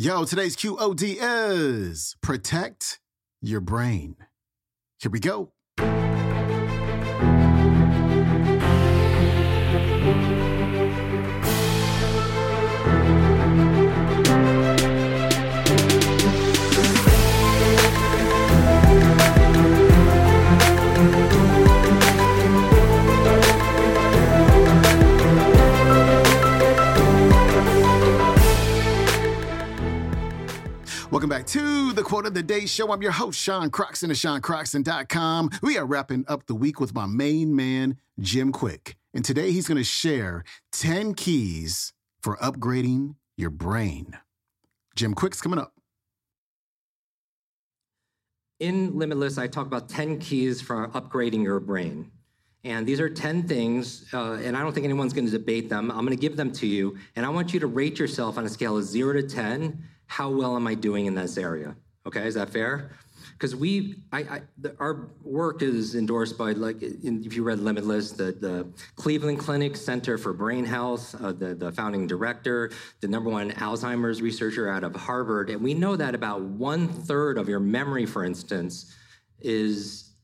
Yo, today's QOD is protect your brain. Here we go. Welcome back to the Quote of the Day Show. I'm your host, Sean Croxton of SeanCroxton.com. We are wrapping up the week with my main man, Jim Kwik. And today he's going to share 10 keys for upgrading your brain. Jim Kwik's coming up. In Limitless, I talk about 10 keys for upgrading your brain. And these are 10 things, and I don't think anyone's going to debate them. I'm going to give them to you, and I want you to rate yourself on a scale of 0 to 10. How well am I doing in this area? Okay, is that fair? Because our work is endorsed by, like, if you read Limitless, the Cleveland Clinic Center for Brain Health, the founding director, the number one Alzheimer's researcher out of Harvard. And we know that about 1/3 of your memory, for instance, is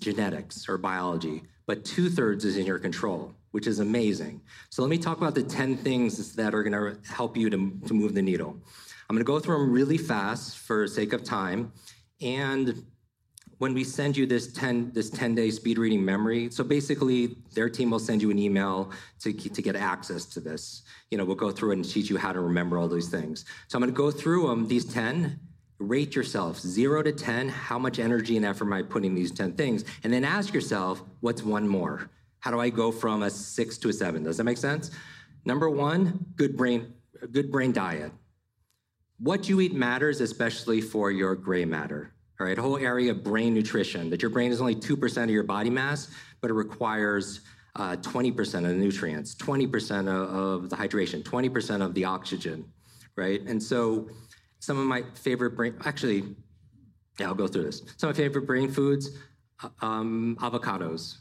genetics or biology, but 2/3 is in your control, which is amazing. So let me talk about the 10 things that are gonna help you to move the needle. I'm gonna go through them really fast for sake of time. And when we send you this 10-day speed reading memory, so basically their team will send you an email to get access to this. You know, we'll go through it and teach you how to remember all these things. So I'm gonna go through them, these 10, rate yourself 0 to 10, how much energy and effort am I putting in these 10 things? And then ask yourself, what's one more? How do I go from a 6 to a 7? Does that make sense? Number one, good brain diet. What you eat matters, especially for your gray matter, all right? Whole area of brain nutrition, that your brain is only 2% of your body mass, but it requires 20% of the nutrients, 20% of the hydration, 20% of the oxygen, right? And so some of my favorite I'll go through this. Some of my favorite brain foods, avocados,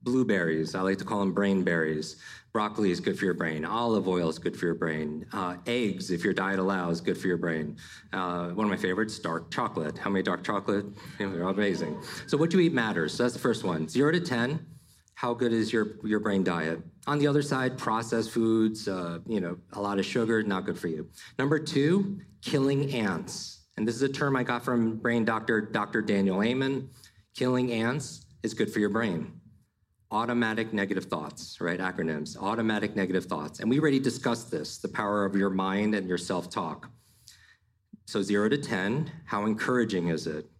blueberries, I like to call them brain berries. Broccoli is good for your brain. Olive oil is good for your brain. Eggs, if your diet allows, good for your brain. One of my favorites, dark chocolate. How many dark chocolate? They're amazing. So what you eat matters. So that's the first one. 0 to 10, how good is your brain diet? On the other side, processed foods, a lot of sugar, not good for you. Number two, killing ants. And this is a term I got from brain doctor, Dr. Daniel Amen. Killing ants is good for your brain. Automatic negative thoughts, right? Acronyms, automatic negative thoughts. And we already discussed this, the power of your mind and your self-talk. So 0 to 10, how encouraging is it?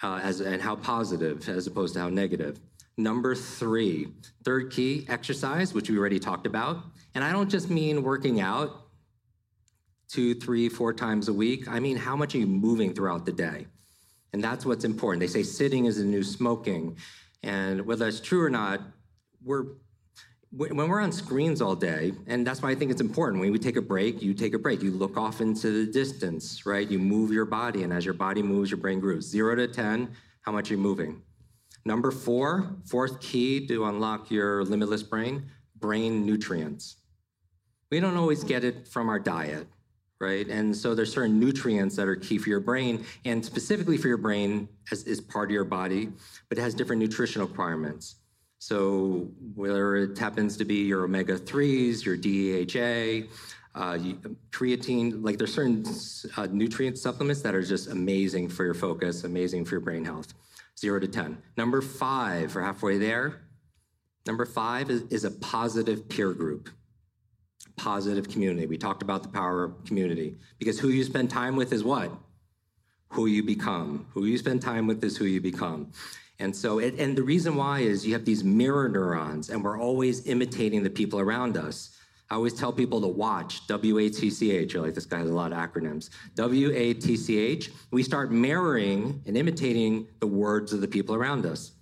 And how positive as opposed to how negative? Number three, third key, exercise, which we already talked about. And I don't just mean working out 2, 3, 4 times a week. I mean, how much are you moving throughout the day? And that's what's important. They say sitting is the new smoking. And whether that's true or not, when we're on screens all day, and that's why I think it's important, when we take a break, you look off into the distance, right? You move your body, and as your body moves, your brain grows. 0 to 10, how much are you moving? Number four, fourth key to unlock your limitless brain nutrients. We don't always get it from our diet, right? And so there's certain nutrients that are key for your brain, and specifically for your brain is part of your body, but it has different nutritional requirements. So whether it happens to be your omega-3s, your DHA, creatine, like there's certain nutrient supplements that are just amazing for your focus, amazing for your brain health. 0 to 10. Number five, we're halfway there. Number five is a positive peer group. Positive community. We talked about the power of community, because who you spend time with is what? Who you become. Who you spend time with is who you become. And so, and the reason why is you have these mirror neurons, and we're always imitating the people around us. I always tell people to watch WATCH. You're like, this guy has a lot of acronyms. WATCH. We start mirroring and imitating the words of the people around us.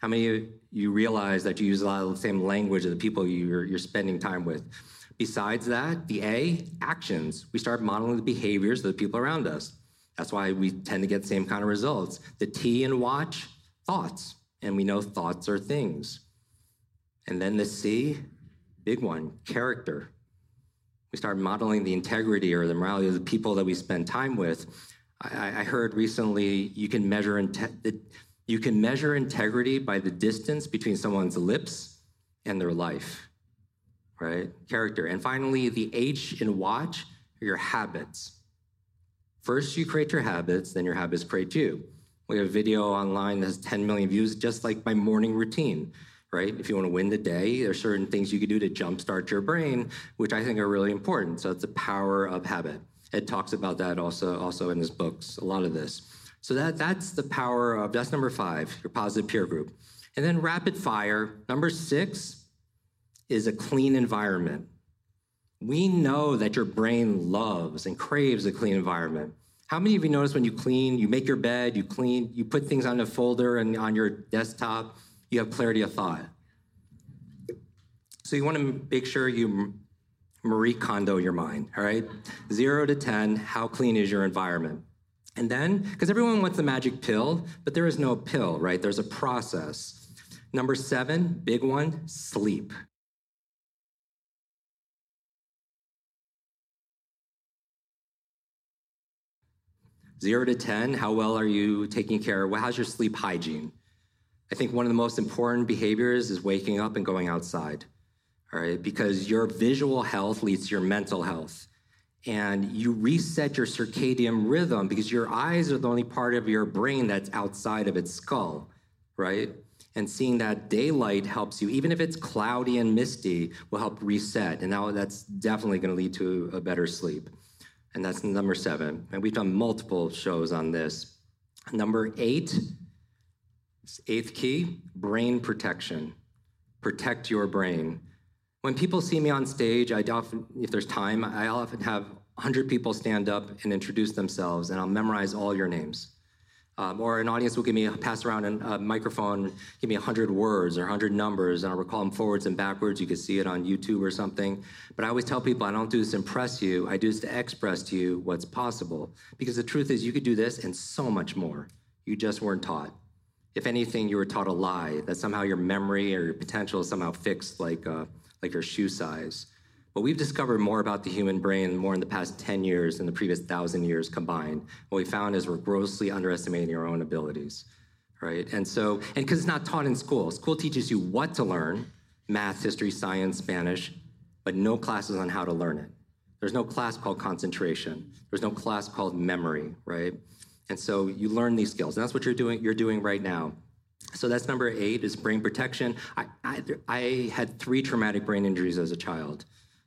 How many of you realize that you use a lot of the same language of the people you're spending time with? Besides that, the A, actions. We start modeling the behaviors of the people around us. That's why we tend to get the same kind of results. The T in watch, thoughts. And we know thoughts are things. And then the C, big one, character. we start modeling the integrity or the morality of the people that we spend time with. I heard recently you can measure integrity by the distance between someone's lips and their life, right? Character. And finally, the H in watch are your habits. First, you create your habits, then your habits create you. We have a video online that has 10 million views, just like my morning routine, right? If you want to win the day, there are certain things you can do to jumpstart your brain, which I think are really important. So it's the power of habit. Ed talks about that also in his books, a lot of this. So that's the power of, that's number 5, your positive peer group. And then rapid fire, number 6 is a clean environment. We know that your brain loves and craves a clean environment. How many of you notice when you clean, you make your bed, you clean, you put things on a folder and on your desktop, you have clarity of thought. So you want to make sure you Marie Kondo your mind, all right? 0 to 10, how clean is your environment? And then, because everyone wants the magic pill, but there is no pill, right? There's a process. Number 7, big one, sleep. Zero to 10, how well are you taking care of? How's your sleep hygiene? I think one of the most important behaviors is waking up and going outside, all right? Because your visual health leads to your mental health. And you reset your circadian rhythm because your eyes are the only part of your brain that's outside of its skull, right? And seeing that daylight helps you, even if it's cloudy and misty, will help reset. And now that's definitely going to lead to a better sleep. And that's number 7. And we've done multiple shows on this. Number 8, 8th key, brain protection. Protect your brain. When people see me on stage, I often, if there's time, I often have 100 people stand up and introduce themselves, and I'll memorize all your names. Or an audience will give me, pass around a microphone, give me 100 words or 100 numbers, and I'll recall them forwards and backwards. You can see it on YouTube or something. But I always tell people, I don't do this to impress you. I do this to express to you what's possible. Because the truth is, you could do this and so much more. You just weren't taught. If anything, you were taught a lie, that somehow your memory or your potential is somehow fixed like your shoe size. But we've discovered more about the human brain more in the past 10 years than the previous 1,000 years combined. What we found is we're grossly underestimating our own abilities, right? And so, and because it's not taught in school. School teaches you what to learn, math, history, science, Spanish, but no classes on how to learn it. There's no class called concentration. There's no class called memory, right? And so you learn these skills, and that's what you're doing right now. So that's number 8 is brain protection. I had 3 traumatic brain injuries as a child.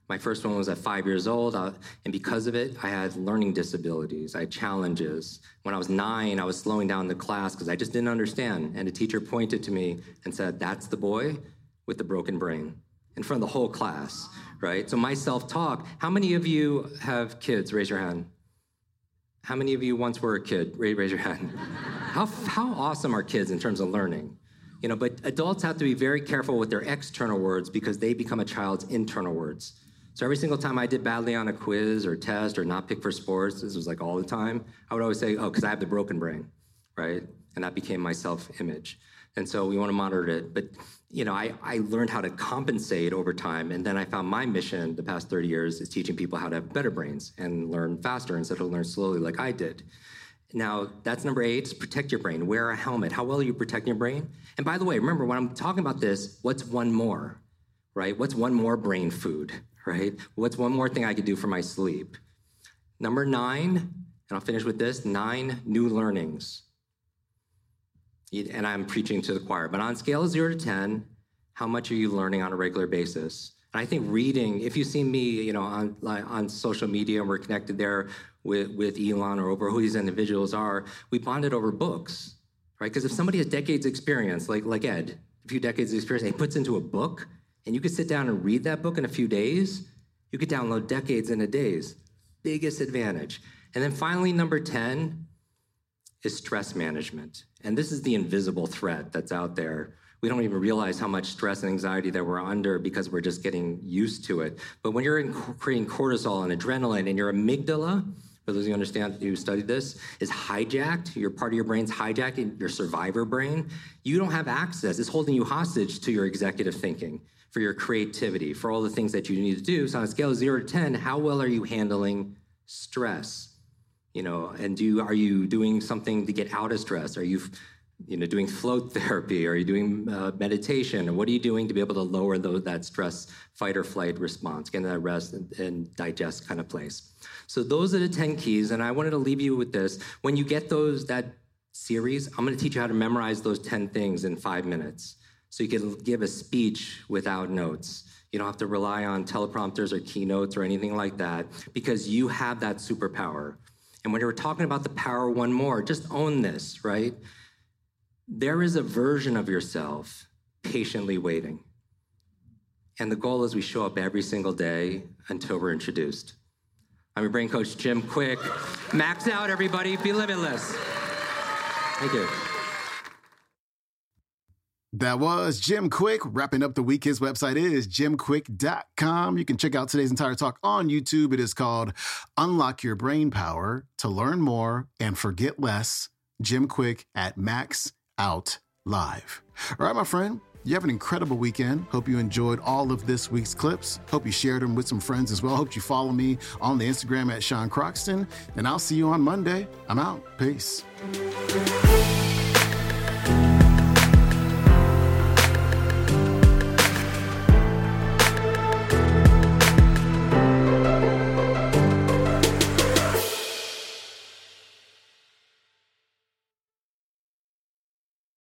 My first one was at 5 years old, and because of it, I had learning disabilities. I had challenges. When I was 9, I was slowing down the class because I just didn't understand, and a teacher pointed to me and said, "That's the boy with the broken brain," in front of the whole class, right? So my self-talk, how many of you have kids? Raise your hand. How many of you once were a kid? Raise your hand. How awesome are kids in terms of learning? You know, but adults have to be very careful with their external words because they become a child's internal words. So every single time I did badly on a quiz or test or not picked for sports, this was like all the time, I would always say, oh, because I have the broken brain, right? And that became my self-image. And so we want to monitor it. But, you know, I learned how to compensate over time. And then I found my mission the past 30 years is teaching people how to have better brains and learn faster instead of learn slowly like I did. Now, that's number 8, is protect your brain. Wear a helmet. How well are you protecting your brain? And by the way, remember, when I'm talking about this, what's one more, right? What's one more brain food, right? What's one more thing I could do for my sleep? Number 9, and I'll finish with this, 9 new learnings. And I'm preaching to the choir, but on a scale of 0 to 10, how much are you learning on a regular basis? And I think reading, if you see me, you know, on social media, and we're connected there with Elon or over who these individuals are, we bonded over books, right? Because if somebody has decades experience, like Ed, a few decades of experience, and he puts into a book, and you could sit down and read that book in a few days, you could download decades into days. Biggest advantage. And then finally, number 10 is stress management. And this is the invisible threat that's out there. We don't even realize how much stress and anxiety that we're under because we're just getting used to it. But when you're creating cortisol and adrenaline and your amygdala, for those of you who understand, who studied this, is hijacked, your part of your brain's hijacked, your survivor brain, you don't have access. It's holding you hostage to your executive thinking, for your creativity, for all the things that you need to do. So on a scale of 0 to 10, how well are you handling stress? You know, and are you doing something to get out of stress? Are you, doing float therapy? Are you doing meditation? And what are you doing to be able to lower that stress fight or flight response, get into that rest and digest kind of place? So those are the 10 keys. And I wanted to leave you with this. When you get that series, I'm going to teach you how to memorize those 10 things in 5 minutes. So you can give a speech without notes. You don't have to rely on teleprompters or keynotes or anything like that, because you have that superpower. And when we were talking about the power one more, just own this, right? There is a version of yourself patiently waiting. And the goal is we show up every single day until we're introduced. I'm your brain coach, Jim Kwik. Max out, everybody. Be limitless. Thank you. That was Jim Kwik wrapping up the week. His website is jimkwik.com. You can check out today's entire talk on YouTube. It is called Unlock Your Brain Power to Learn More and Forget Less. Jim Kwik at Max Out Live. All right, my friend, you have an incredible weekend. Hope you enjoyed all of this week's clips. Hope you shared them with some friends as well. Hope you follow me on the Instagram at Sean Croxton. And I'll see you on Monday. I'm out. Peace.